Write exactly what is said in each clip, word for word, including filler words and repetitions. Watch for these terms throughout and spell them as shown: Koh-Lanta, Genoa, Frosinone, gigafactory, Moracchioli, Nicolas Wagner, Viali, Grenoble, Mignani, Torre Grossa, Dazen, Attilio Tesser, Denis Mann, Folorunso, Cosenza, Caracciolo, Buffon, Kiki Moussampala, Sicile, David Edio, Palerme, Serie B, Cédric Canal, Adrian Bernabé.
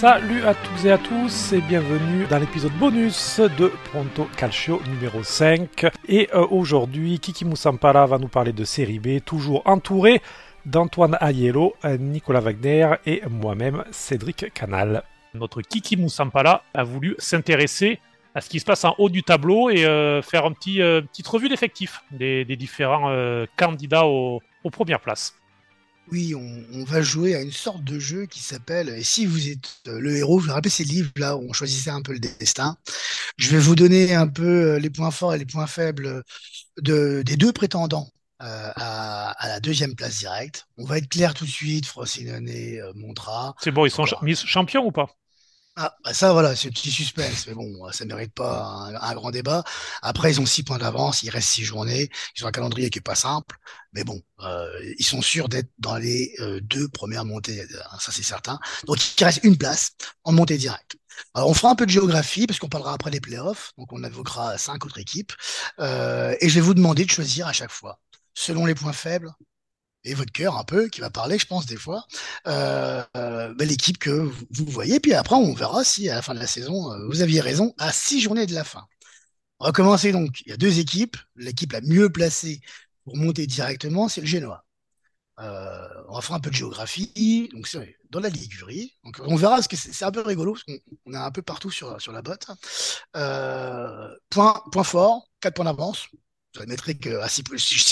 Salut à tous et à tous et bienvenue dans l'épisode bonus de Pronto Calcio numéro cinq. Et euh, aujourd'hui, Kiki Moussampala va nous parler de Série B, toujours entouré d'Antoine Aiello, Nicolas Wagner et moi-même Cédric Canal. Notre Kiki Moussampala a voulu s'intéresser à ce qui se passe en haut du tableau et euh, faire une petit, euh, petite revue d'effectifs des, des différents euh, candidats au, aux premières places. Oui, on, on va jouer à une sorte de jeu qui s'appelle « Et si vous êtes le héros ?» Je vous rappelle ces livres-là où on choisissait un peu le destin. Je vais vous donner un peu les points forts et les points faibles de, des deux prétendants euh, à, à la deuxième place directe. On va être clair tout de suite, Frosinone, euh, Montra. C'est bon, ils sont voilà. ch- champions ou pas ? Ah, bah ça, voilà, c'est un petit suspense, mais bon, ça ne mérite pas un, un grand débat. Après, ils ont six points d'avance, il reste six journées, ils ont un calendrier qui n'est pas simple, mais bon, euh, ils sont sûrs d'être dans les euh, deux premières montées, hein, ça c'est certain. Donc, il reste une place en montée directe. Alors, on fera un peu de géographie, parce qu'on parlera après des playoffs, donc on évoquera cinq autres équipes, euh, et je vais vous demander de choisir à chaque fois, selon les points faibles, et votre cœur un peu, qui va parler, je pense, des fois, euh, euh, bah, l'équipe que vous, vous voyez. Puis après, on verra si, à la fin de la saison, euh, vous aviez raison à six journées de la fin. On va commencer donc. Il y a deux équipes. L'équipe la mieux placée pour monter directement, c'est le Genoa. Euh, on va faire un peu de géographie. Donc, c'est dans la Ligurie. Donc, on verra, ce que c'est, c'est un peu rigolo, parce qu'on on est un peu partout sur, sur la botte. Euh, point, point fort, quatre points d'avance. Vous admettrez qu'à six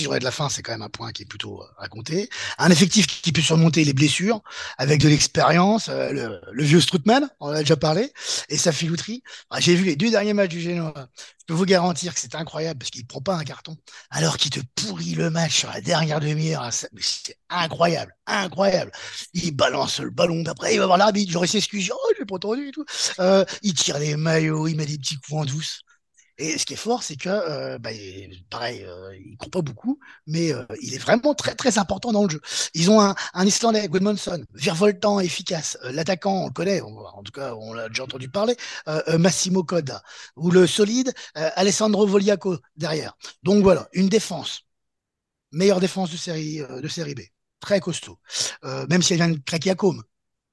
journées de la fin, c'est quand même un point qui est plutôt à compter. Un effectif qui peut surmonter les blessures, avec de l'expérience, euh, le, le vieux Strootman, on en a déjà parlé, et sa filouterie. Alors, j'ai vu les deux derniers matchs du Genoa. Je peux vous garantir que c'est incroyable, parce qu'il ne prend pas un carton, alors qu'il te pourrit le match sur la dernière demi-heure. C'est incroyable, incroyable. Il balance le ballon, d'après il va voir l'arbitre, j'aurais s'excuse, oh, je l'ai pas entendu et tout. Euh, il tire les maillots, il met des petits coups en douce. Et ce qui est fort, c'est que, euh, bah, pareil, euh, il ne compte pas beaucoup, mais euh, il est vraiment très très important dans le jeu. Ils ont un, un Islandais, Gudmundsson, virevoltant, efficace. Euh, l'attaquant, on le connaît, on, en tout cas, on l'a déjà entendu parler, euh, euh, Massimo Coda, ou le solide, euh, Alessandro Vogliacco derrière. Donc voilà, une défense, meilleure défense de série, euh, de série B, très costaud, euh, même si elle vient de craquer à Côme.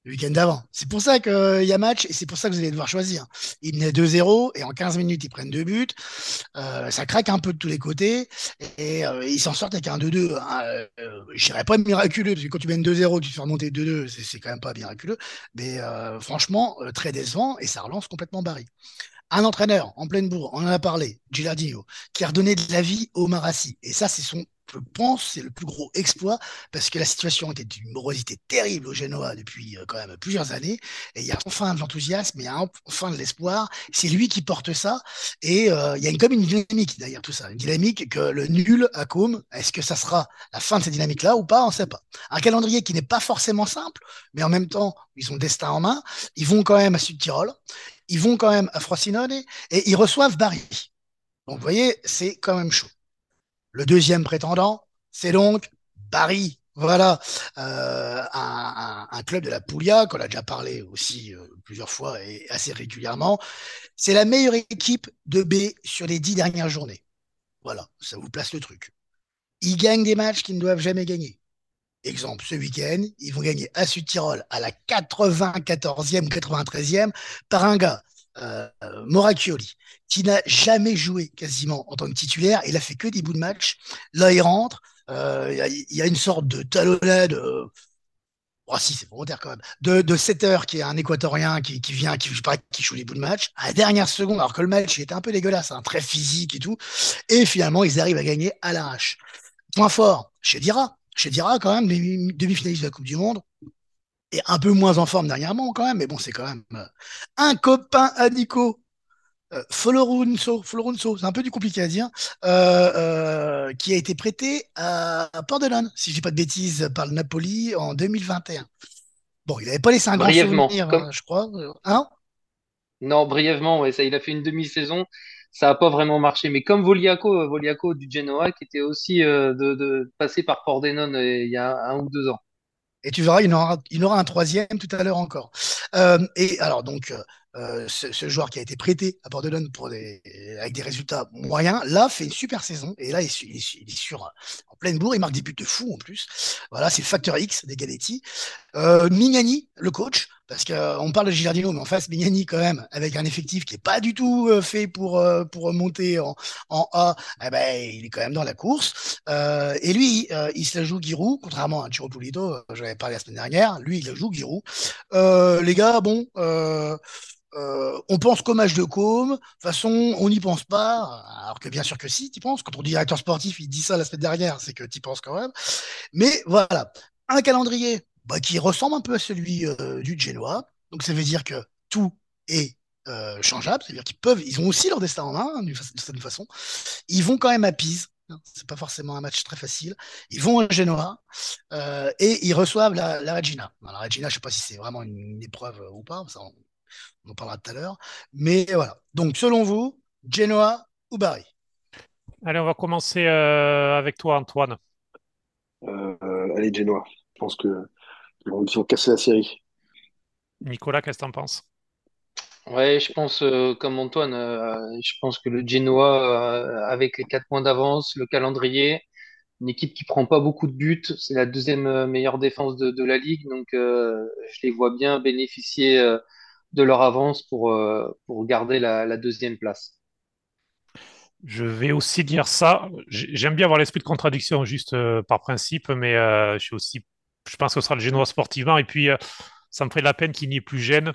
Le week-end d'avant. C'est pour ça qu'il euh, y a match et c'est pour ça que vous allez devoir choisir. Ils menaient deux zéro et en quinze minutes, ils prennent deux buts. Euh, ça craque un peu de tous les côtés et, et euh, ils s'en sortent avec un deux deux. Hein. Euh, je dirais pas miraculeux parce que quand tu mènes deux zéro, tu te fais remonter deux deux, c'est, c'est quand même pas miraculeux. Mais euh, franchement, euh, très décevant et ça relance complètement Bari. Un entraîneur en pleine bourre, on en a parlé, Gilardino, qui a redonné de la vie au Marassi. Et ça, c'est son... Je pense que c'est le plus gros exploit parce que la situation était d'une morosité terrible au Genoa depuis quand même plusieurs années. Et il y a enfin de l'enthousiasme, il y a enfin de l'espoir. C'est lui qui porte ça. Et euh, il y a une, comme une dynamique derrière tout ça. Une dynamique que le nul à Côme, est-ce que ça sera la fin de cette dynamique-là ou pas ? On ne sait pas. Un calendrier qui n'est pas forcément simple, mais en même temps, ils ont le destin en main. Ils vont quand même à Sud-Tirol, ils vont quand même à Frosinone et ils reçoivent Bari. Donc vous voyez, c'est quand même chaud. Le deuxième prétendant, c'est donc Bari. Voilà, euh, un, un, un club de la Puglia, qu'on a déjà parlé aussi euh, plusieurs fois et assez régulièrement. C'est la meilleure équipe de B sur les dix dernières journées. Voilà, ça vous place le truc. Ils gagnent des matchs qu'ils ne doivent jamais gagner. Exemple, ce week-end, ils vont gagner à Sud-Tirol à la quatre-vingt-quatorzième ou quatre-vingt-treizième par un gars. Euh, Moracchioli, qui n'a jamais joué quasiment en tant que titulaire, il a fait que des bouts de match. Là, il rentre, euh, il y a, il y a une sorte de talonnade. Euh... Oh, si, c'est volontaire quand même. De, de sept heures, qui est un équatorien qui, qui vient, qui, je parle, qui joue les bouts de match, à la dernière seconde, alors que le match il était un peu dégueulasse, hein, très physique et tout. Et finalement, ils arrivent à gagner à l'arrache. Point fort, chez Dira. Chez Dira, quand même, demi-finaliste de la Coupe du Monde. Et un peu moins en forme dernièrement quand même, mais bon, c'est quand même euh, un copain à Nico, euh, Folorunso, Folorunso, c'est un peu du compliqué à dire, euh, euh, qui a été prêté à, à Pordenone, si je dis pas de bêtises, par le Napoli en deux mille vingt et un. Bon, il n'avait pas laissé un grand souvenir, comme... je crois. Hein non, brièvement, ouais, ça, il a fait une demi-saison, ça n'a pas vraiment marché. Mais comme Vogliacco, Vogliacco du Genoa, qui était aussi euh, de, de passé par Pordenone il y a un ou deux ans. Et tu verras, il y en aura, il y en aura un troisième tout à l'heure encore. Euh, et alors, donc, Euh, ce, ce joueur qui a été prêté à Pordenone pour des, avec des résultats moyens, là fait une super saison et là il, il, il est sur en pleine bourre, il marque des buts de fou en plus. Voilà, c'est le facteur X des Galetti. Euh, Mignani, le coach, parce qu'on euh, parle de Gilardino, mais en face Mignani quand même, avec un effectif qui n'est pas du tout euh, fait pour, euh, pour monter en, en A, eh ben, il est quand même dans la course. Euh, et lui, euh, il se la joue Giroud, contrairement à Ciropolito, euh, j'avais parlé la semaine dernière, lui il la joue Giroud. Euh, les gars, bon... Euh, Euh, on pense qu'au match de Côme, de toute façon, on n'y pense pas, alors que bien sûr que si, tu penses. Quand on dit directeur sportif, il dit ça la semaine dernière, c'est que tu penses quand même. Mais voilà, un calendrier bah, qui ressemble un peu à celui euh, du Genoa, donc ça veut dire que tout est euh, changeable, c'est-à-dire qu'ils peuvent, ils ont aussi leur destin en main, hein, d'une certaine façon. Ils vont quand même à Pise, hein, c'est pas forcément un match très facile, ils vont à Genoa, euh, et ils reçoivent la, la Reggina. Alors, la Reggina, je sais pas si c'est vraiment une, une épreuve euh, ou pas, ça on... on en parlera tout à l'heure. Mais voilà. Donc, selon vous, Genoa ou Bari? Allez, on va commencer euh, avec toi, Antoine. Euh, allez, Genoa. Je pense qu'ils ont cassé la série. Nicolas, qu'est-ce que tu en penses? Ouais, je pense, euh, comme Antoine, euh, je pense que le Genoa, euh, avec les quatre points d'avance, le calendrier, une équipe qui prend pas beaucoup de buts, c'est la deuxième meilleure défense de, de la Ligue. Donc, euh, je les vois bien bénéficier... Euh, de leur avance pour, euh, pour garder la, la deuxième place. Je vais aussi dire ça. J'aime bien avoir l'esprit de contradiction juste euh, par principe, mais euh, je, suis aussi, je pense que ce sera le Genoa sportivement. Et puis, euh, ça me ferait de la peine qu'il n'y ait plus Gênes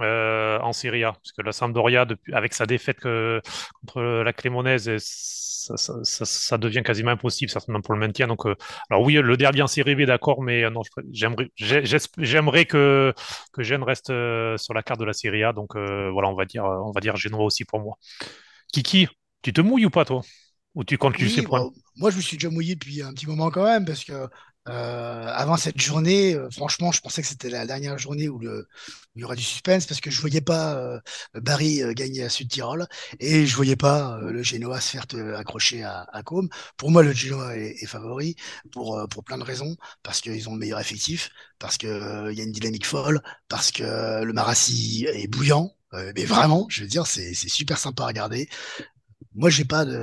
euh, en Serie A. Parce que la Sampdoria, depuis, avec sa défaite que, contre la Cremonaise, ça, ça, ça, ça devient quasiment impossible, certainement pour le maintien. Donc, euh, alors oui, le derby en Serie B, d'accord, mais euh, non, j'aimerais, j'aimerais que, que Gênes reste euh, sur la carte de la Serie A. Donc euh, voilà, on va dire, on va dire Genoa aussi pour moi. Kiki, tu te mouilles ou pas, toi? Ou tu comptes juste les points? Moi, je me suis déjà mouillé depuis un petit moment quand même, parce que Euh, avant cette journée, euh, franchement, je pensais que c'était la dernière journée où, le, où il y aurait du suspense parce que je voyais pas euh, Bari euh, gagner à Sud-Tirol et je voyais pas euh, le Genoa se faire te, accrocher à, à Côme. Pour moi, le Genoa est, est favori pour, euh, pour plein de raisons, parce qu'ils ont le meilleur effectif, parce qu'il euh, y a une dynamique folle, parce que euh, le Marassi est bouillant. Euh, mais vraiment, je veux dire, c'est, c'est super sympa à regarder. Moi, j'ai pas de...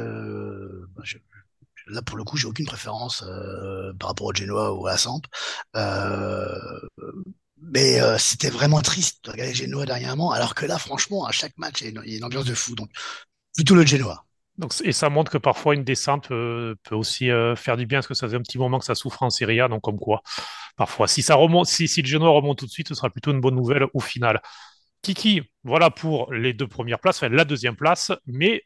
Je... Là, pour le coup, j'ai aucune préférence euh, par rapport au Genoa ou à la Samp. Euh, mais euh, c'était vraiment triste de regarder Genoa dernièrement, alors que là, franchement, à chaque match, il y a une, y a une ambiance de fou. Donc, plutôt le Genoa. Donc, et ça montre que parfois, une descente peut, peut aussi euh, faire du bien, parce que ça faisait un petit moment que ça souffre en Serie A, donc comme quoi, parfois. Si, ça remonte, si, si le Genoa remonte tout de suite, ce sera plutôt une bonne nouvelle au final. Kiki, voilà pour les deux premières places, enfin la deuxième place, mais...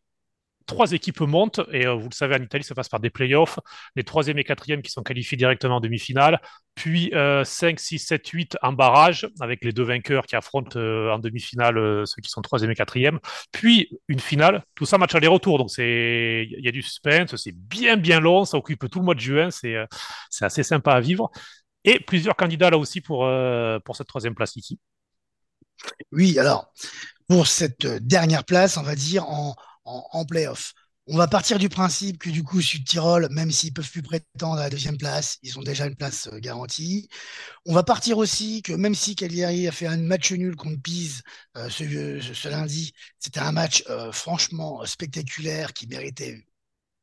Trois équipes montent, et euh, vous le savez, en Italie, ça passe par des playoffs. Les troisième et quatrième qui sont qualifiés directement en demi-finale, puis euh, cinq, six, sept, huit en barrage, avec les deux vainqueurs qui affrontent euh, en demi-finale euh, ceux qui sont troisième et quatrième, puis une finale, tout ça match aller-retour. Donc c'est... il y a du suspense, c'est bien bien long, ça occupe tout le mois de juin, c'est, euh, c'est assez sympa à vivre. Et plusieurs candidats là aussi pour, euh, pour cette troisième place ici. Oui, alors, pour cette dernière place, on va dire en... En, en play-off. On va partir du principe que du coup, Sud-Tirol, même s'ils ne peuvent plus prétendre à la deuxième place, ils ont déjà une place euh, garantie. On va partir aussi que même si Cagliari a fait un match nul contre Pise euh, ce, ce, ce lundi, c'était un match euh, franchement spectaculaire qui méritait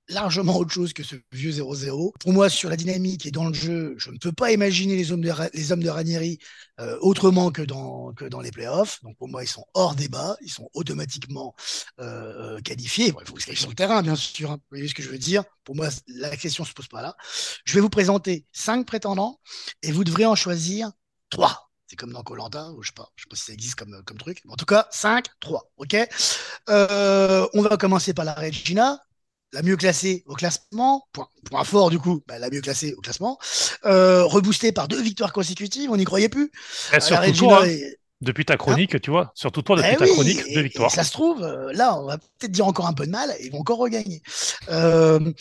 largement autre chose que ce vieux zéro zéro. Pour moi, sur la dynamique et dans le jeu, je ne peux pas imaginer les hommes de, les hommes de Ranieri euh, autrement que dans, que dans les playoffs. Donc pour moi, ils sont hors débat, ils sont automatiquement euh, qualifiés. Bon, il faut qu'ils soient sur le terrain, bien sûr. Hein. Vous voyez ce que je veux dire? Pour moi, la question ne se pose pas là. Je vais vous présenter cinq prétendants et vous devrez en choisir trois. C'est comme dans Koh-Lanta, ou je sais pas, je sais pas si ça existe comme, comme truc. En tout cas, cinq, trois, ok? Euh, on va commencer par la Reggina. La mieux classée au classement, point, point fort du coup, bah, la mieux classée au classement, euh, reboostée par deux victoires consécutives, on n'y croyait plus. Eh, surtout toi, est... hein, depuis ta chronique, hein, tu vois, surtout toi, depuis eh ta oui, chronique, et, deux victoires. Et ça se trouve, euh, là, on va peut-être dire encore un peu de mal, et ils vont encore regagner. Euh,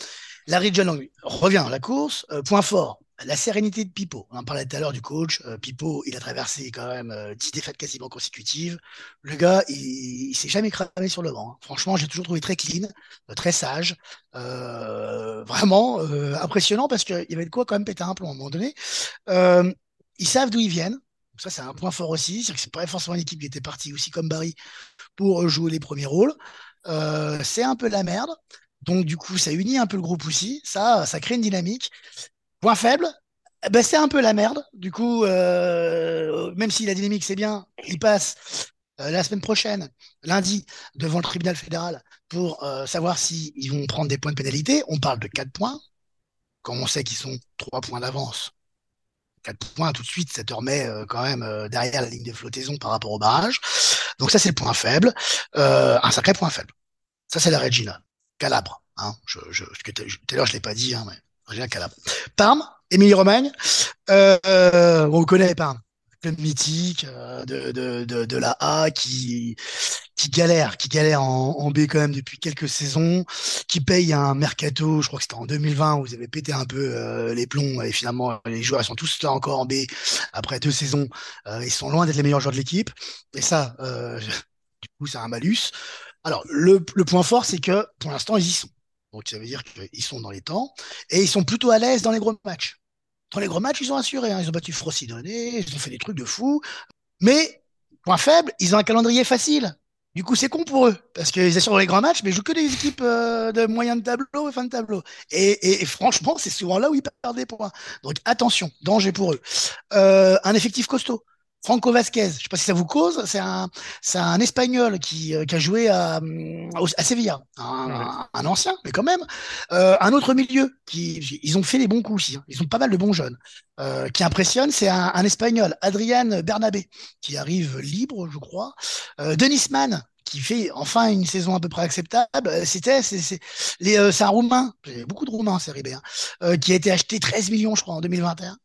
la Reggina revient à la course, euh, point fort. La sérénité de Pipo. On en parlait tout à l'heure du coach. Euh, Pipo, il a traversé quand même euh, dix défaites quasiment consécutives. Le gars, il, il s'est jamais cramé sur le banc. Hein. Franchement, j'ai toujours trouvé très clean, euh, très sage. Euh, vraiment euh, impressionnant parce qu'il y avait de quoi quand même péter un plomb à un moment donné. Euh, ils savent d'où ils viennent. Donc ça, c'est un point fort aussi. C'est-à-dire que ce n'est pas forcément une équipe qui était partie aussi comme Bari pour jouer les premiers rôles. Euh, c'est un peu de la merde. Donc, du coup, ça unit un peu le groupe aussi. Ça, ça crée une dynamique. Point faible, ben, c'est un peu la merde. Du coup, euh, même si la dynamique, c'est bien, il passe euh, la semaine prochaine, lundi, devant le tribunal fédéral pour euh, savoir s'ils vont prendre des points de pénalité. On parle de quatre points. Quand on sait qu'ils sont trois points d'avance, quatre points tout de suite, ça te remet euh, quand même euh, derrière la ligne de flottaison par rapport au barrage. Donc ça, c'est le point faible. Euh, un sacré point faible. Ça, c'est la Reggina. Calabre. Hein. Je, je, je, tout à l'heure, je ne l'ai pas dit, hein, mais Reggina Calabre. Parme, Émilie-Romagne. Euh, euh, on connaît Parme. Le mythique euh, de, de, de, de la A qui, qui galère, qui galère en, en B quand même depuis quelques saisons, qui paye un mercato, je crois que c'était en deux mille vingt où ils avaient pété un peu euh, les plombs et finalement les joueurs ils sont tous là encore en B après deux saisons, euh, ils sont loin d'être les meilleurs joueurs de l'équipe et ça, euh, du coup c'est un malus. Alors le, le point fort c'est que pour l'instant ils y sont, donc ça veut dire qu'ils sont dans les temps et ils sont plutôt à l'aise dans les gros matchs. Dans les gros matchs, ils ont assuré. Hein. Ils ont battu Frosinone, ils ont fait des trucs de fou. Mais, point faible, ils ont un calendrier facile. Du coup, c'est con pour eux. Parce qu'ils assurent dans les grands matchs, mais ils jouent que des équipes euh, de moyen de tableau et fin de tableau. Et, et, et franchement, c'est souvent là où ils perdent des points. Donc, attention, danger pour eux. Euh, un effectif costaud. Franco Vasquez, je ne sais pas si ça vous cause, c'est un, c'est un Espagnol qui, euh, qui a joué à, à Sévilla, un, ouais. un ancien, mais quand même. Euh, un autre milieu, qui, ils ont fait des bons coups aussi, hein. Ils ont pas mal de bons jeunes. Euh, qui impressionne, c'est un, un Espagnol, Adrian Bernabé, qui arrive libre, je crois. Euh, Denis Mann, qui fait enfin une saison à peu près acceptable. C'était, c'est, c'est, les, euh, c'est un Roumain, j'ai beaucoup de Roumains en Serie B, hein, euh, qui a été acheté treize millions, je crois, en deux mille vingt et un.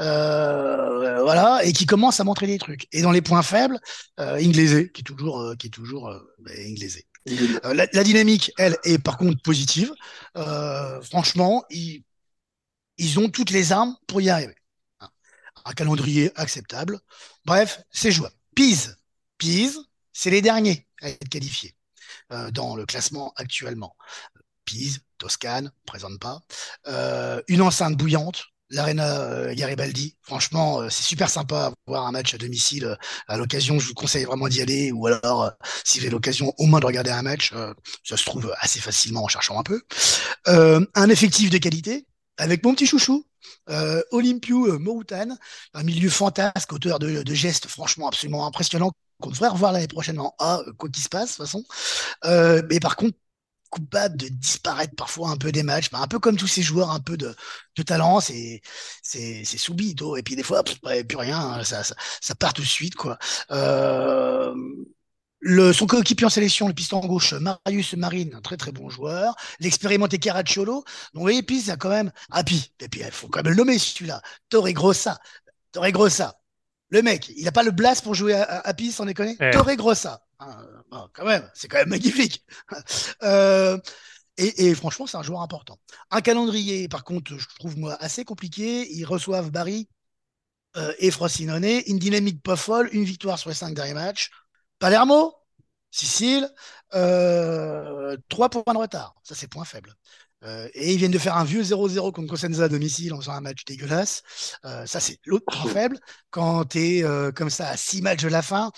Euh, voilà, et qui commence à montrer des trucs. Et dans les points faibles, euh, Inglesé, qui est toujours, euh, qui est toujours euh, Inglesé. Euh, la, la dynamique, elle, est par contre positive. Euh, franchement, ils, ils ont toutes les armes pour y arriver. Un calendrier acceptable. Bref, c'est jouable. Pise, Pise, c'est les derniers à être qualifiés euh, dans le classement actuellement. Pise, Toscane, présente pas. Euh, une enceinte bouillante, l'Arena euh, Garibaldi. Franchement, euh, c'est super sympa à voir un match à domicile euh, à l'occasion. Je vous conseille vraiment d'y aller. Ou alors, euh, si vous avez l'occasion au moins de regarder un match, euh, ça se trouve assez facilement en cherchant un peu. Euh, un effectif de qualité avec mon petit chouchou. Euh, Olimpiu euh, Morutan, un milieu fantasque, auteur de, de gestes franchement absolument impressionnants qu'on devrait revoir l'année prochaine en A, euh, quoi qu'il se passe de toute façon, euh, mais par contre coupable de disparaître parfois un peu des matchs, bah, un peu comme tous ces joueurs un peu de, de talent, c'est, c'est, c'est subito, et puis des fois pff, plus rien, hein, ça, ça, ça part tout de suite quoi. Euh... Le, son coéquipier en sélection, le piston en gauche, Marius Marine, un très très bon joueur. L'expérimenté Caracciolo. Donc vous voyez, puis ça quand même... Ah, puis, et puis il faut quand même le nommer celui-là. Torre Grossa. Torre Grossa. Le mec, il n'a pas le blast pour jouer à, à, à Pise, sans déconner. Ouais. Torre Grossa. Hein, bon, quand même, c'est quand même magnifique. euh, et, et franchement, c'est un joueur important. Un calendrier, par contre, je trouve moi assez compliqué. Ils reçoivent Bari euh, et Frosinone. Une dynamique pas folle. Une victoire sur les cinq derniers matchs. Palerme, Sicile, euh, trois points de retard. Ça, c'est point faible. Euh, et ils viennent de faire un vieux zéro zéro contre Cosenza à domicile en faisant un match dégueulasse. Euh, ça, c'est l'autre point faible. Quand t'es euh, comme ça à six matchs de la fin,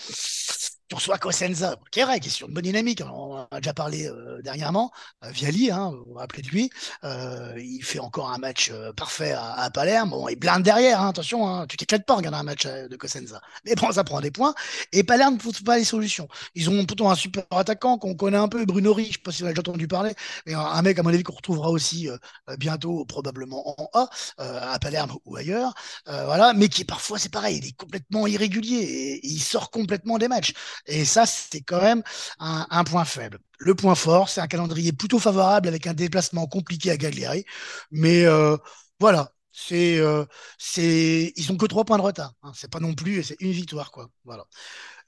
tu reçois Cosenza, qui est vrai, qui est sur une bonne dynamique. On a déjà parlé euh, dernièrement. Euh, Viali, hein, on va appeler de lui. Euh, il fait encore un match euh, parfait à, à Palerme. Bon, il blinde derrière, hein, attention, hein, tu t'éclates pas en regardant un match euh, de Cosenza. Mais bon, ça prend des points. Et Palerme ne trouve pas les solutions. Ils ont plutôt un super attaquant qu'on connaît un peu, Bruno Ri, je ne sais pas si vous avez déjà entendu parler, mais un, un mec, à mon avis, qu'on retrouvera aussi euh, bientôt, probablement en A, euh, à Palerme ou ailleurs. Euh, voilà, mais qui parfois, c'est pareil, il est complètement irrégulier et, et il sort complètement des matchs. Et ça, c'est quand même un, un point faible. Le point fort, c'est un calendrier plutôt favorable avec un déplacement compliqué à Cagliari. Mais euh, voilà, c'est, euh, c'est, ils n'ont que trois points de retard. Hein. C'est pas non plus, c'est une victoire, quoi. Voilà.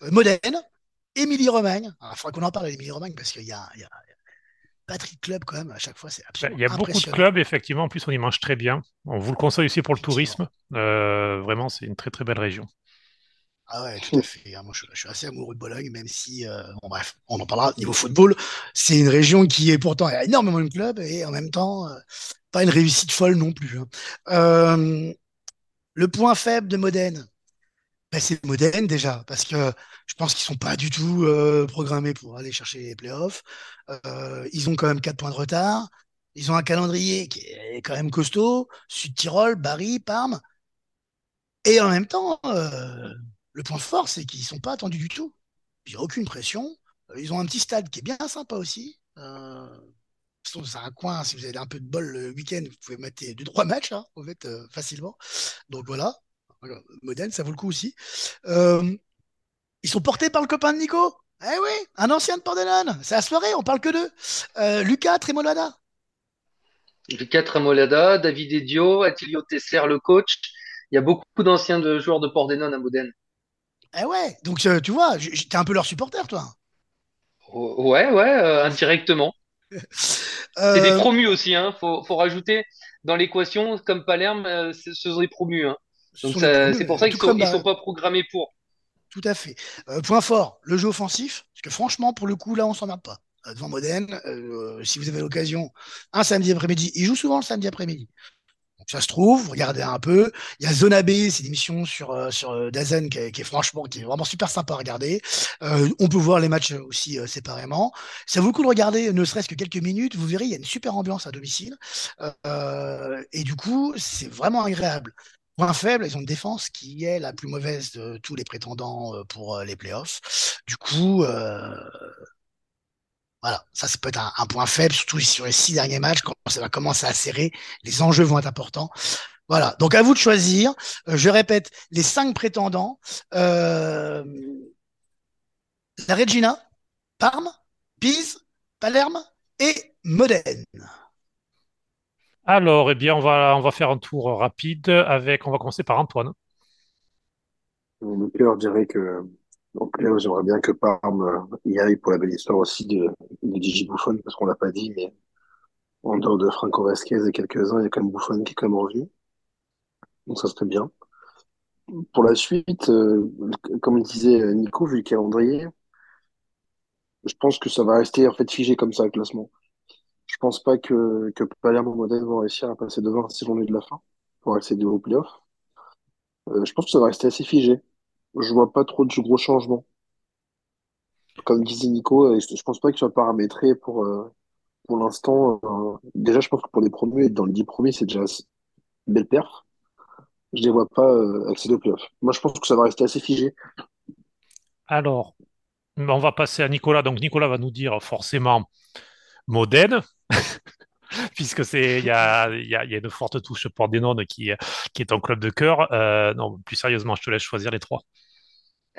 Euh, Modène, Émilie-Romagne. Il faudra qu'on en parle d'Émilie-Romagne parce qu'il y a, il y a, il y a pas de club quand même à chaque fois. C'est absolument impressionnant. Il y a beaucoup de clubs, effectivement. En plus, on y mange très bien. On vous le conseille aussi pour le tourisme. Euh, vraiment, c'est une très très belle région. Ah ouais, tout à fait. Moi, je, je suis assez amoureux de Bologne, même si, euh, bon, bref, on en parlera. Niveau football, c'est une région qui est pourtant il y a énormément de clubs et en même temps, euh, pas une réussite folle non plus. Hein. Euh, le point faible de Modène, ben c'est Modène déjà, parce que je pense qu'ils ne sont pas du tout euh, programmés pour aller chercher les playoffs. Euh, ils ont quand même quatre points de retard. Ils ont un calendrier qui est quand même costaud. Sud-Tirol, Bari, Parme. Et en même temps, euh, le point fort, c'est qu'ils ne sont pas attendus du tout. Il n'y a aucune pression. Ils ont un petit stade qui est bien sympa aussi. Euh, c'est un coin, si vous avez un peu de bol le week-end, vous pouvez mettre deux trois matchs, hein, en fait, euh, facilement. Donc voilà. Alors, Modène, ça vaut le coup aussi. Euh, ils sont portés par le copain de Nico. Eh oui, un ancien de Pordenone. C'est la soirée, on parle que d'eux. Euh, Lucas Trémolada. Lucas Trémolada, David Edio, Attilio Tesser, le coach. Il y a beaucoup d'anciens de joueurs de Pordenone à Modène. Eh ouais, donc euh, tu vois, j- t'es un peu leur supporter, toi. O- ouais, ouais, euh, indirectement. C'est des promus aussi, hein. Faut, faut rajouter dans l'équation, comme Palerme, euh, ce sont des promus, hein. Donc ça, promus, c'est pour ça qu'ils ne sont, bah, sont pas programmés pour. Tout à fait. Euh, point fort, le jeu offensif, parce que franchement, pour le coup, là, on ne s'emmerde pas. Euh, devant Modène, euh, si vous avez l'occasion, un samedi après-midi, ils jouent souvent le samedi après-midi. Donc ça se trouve, vous regardez un peu. Il y a Zona B, c'est une émission sur, euh, sur Dazen qui est, qui est franchement qui est vraiment super sympa à regarder. Euh, on peut voir les matchs aussi euh, séparément. Ça vaut le coup de regarder, ne serait-ce que quelques minutes. Vous verrez, il y a une super ambiance à domicile. Euh, et du coup, c'est vraiment agréable. Point faible, ils ont une défense qui est la plus mauvaise de tous les prétendants euh, pour euh, les playoffs. Du coup, euh, voilà, ça, ça peut être un, un point faible, surtout sur les six derniers matchs, quand ça va commencer à serrer, les enjeux vont être importants. Voilà, donc à vous de choisir. Euh, je répète, les cinq prétendants, euh, la Reggina, Parme, Pise, Palerme et Modène. Alors, eh bien, on va, on va faire un tour rapide avec, on va commencer par Antoine. Mon cœur dirait que, donc là, j'aimerais bien que Parme y aille pour la belle histoire aussi de, de Gigi Buffon, parce qu'on l'a pas dit, mais en dehors de Franco Vasquez et quelques-uns, il y a quand même Buffon qui est quand même revenu. Donc ça serait bien. Pour la suite, euh, comme disait Nico, vu le calendrier, je pense que ça va rester, en fait, figé comme ça, le classement. Je pense pas que, que Palerme ou Modène vont réussir à passer devant la saison de la fin pour accéder aux playoffs. Euh, je pense que ça va rester assez figé. Je vois pas trop de gros changements. Comme disait Nico, je, je pense pas que ce soit paramétré pour, euh, pour l'instant. Euh, déjà, je pense que pour les promus, être dans les dix premiers, c'est déjà une belle perf. Je les vois pas euh, accéder aux playoffs. Moi, je pense que ça va rester assez figé. Alors, on va passer à Nicolas. Donc, Nicolas va nous dire forcément Modène. Puisque c'est il y a il y a il y a une forte touche Pordenone qui qui est en club de cœur. Euh, non, plus sérieusement, je te laisse choisir les trois.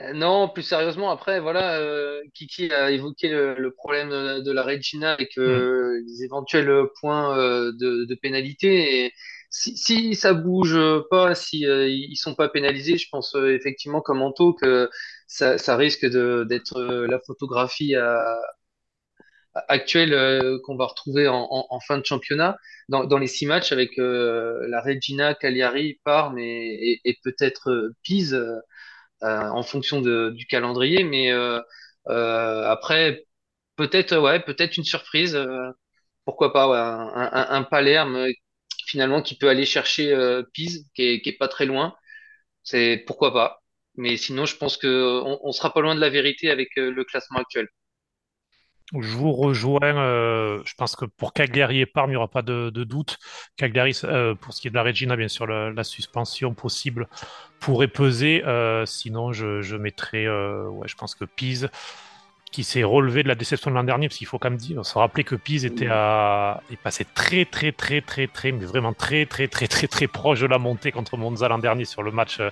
Euh, non, plus sérieusement, après voilà, euh, Kiki a évoqué le, le problème de, de la Reggina avec euh, mmh. les éventuels points euh, de, de pénalité. Et si, si ça bouge pas, si euh, ils sont pas pénalisés, je pense euh, effectivement comme Anto que ça, ça risque de, d'être euh, la photographie à actuelle euh, qu'on va retrouver en, en, en fin de championnat dans, dans les six matchs avec euh, la Reggina, Cagliari, Parme et, et, et peut-être euh, Pise euh, en fonction de, du calendrier, mais euh, euh, après peut-être ouais peut-être une surprise, euh, pourquoi pas ouais, un, un, un Palerme finalement qui peut aller chercher euh, Pise qui est, qui est pas très loin, c'est pourquoi pas, mais sinon je pense que on, on sera pas loin de la vérité avec euh, le classement actuel. Je vous rejoins, euh, je pense que pour Cagliari et Parme, il n'y aura pas de, de doute. Cagliari, euh, pour ce qui est de la Reggina, bien sûr, la, la suspension possible pourrait peser. Euh, sinon, je, je mettrai, euh, ouais, je pense que Pise, qui s'est relevé de la déception de l'an dernier, parce qu'il faut quand même dire, se rappeler que Pise était à, est passé très, très, très, très, très, mais vraiment très, très, très, très, très proche de la montée contre Monza l'an dernier sur le match euh,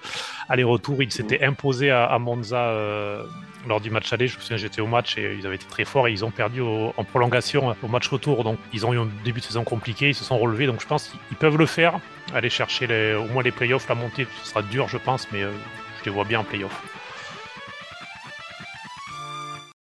aller-retour. Il s'était imposé à, à Monza euh, lors du match aller. Je me souviens, j'étais au match et ils avaient été très forts et ils ont perdu au, en prolongation au match retour. Donc, ils ont eu un début de saison compliqué, ils se sont relevés. Donc, je pense qu'ils peuvent le faire, aller chercher les, au moins les playoffs, la montée. Ce sera dur, je pense, mais euh, je les vois bien en playoffs.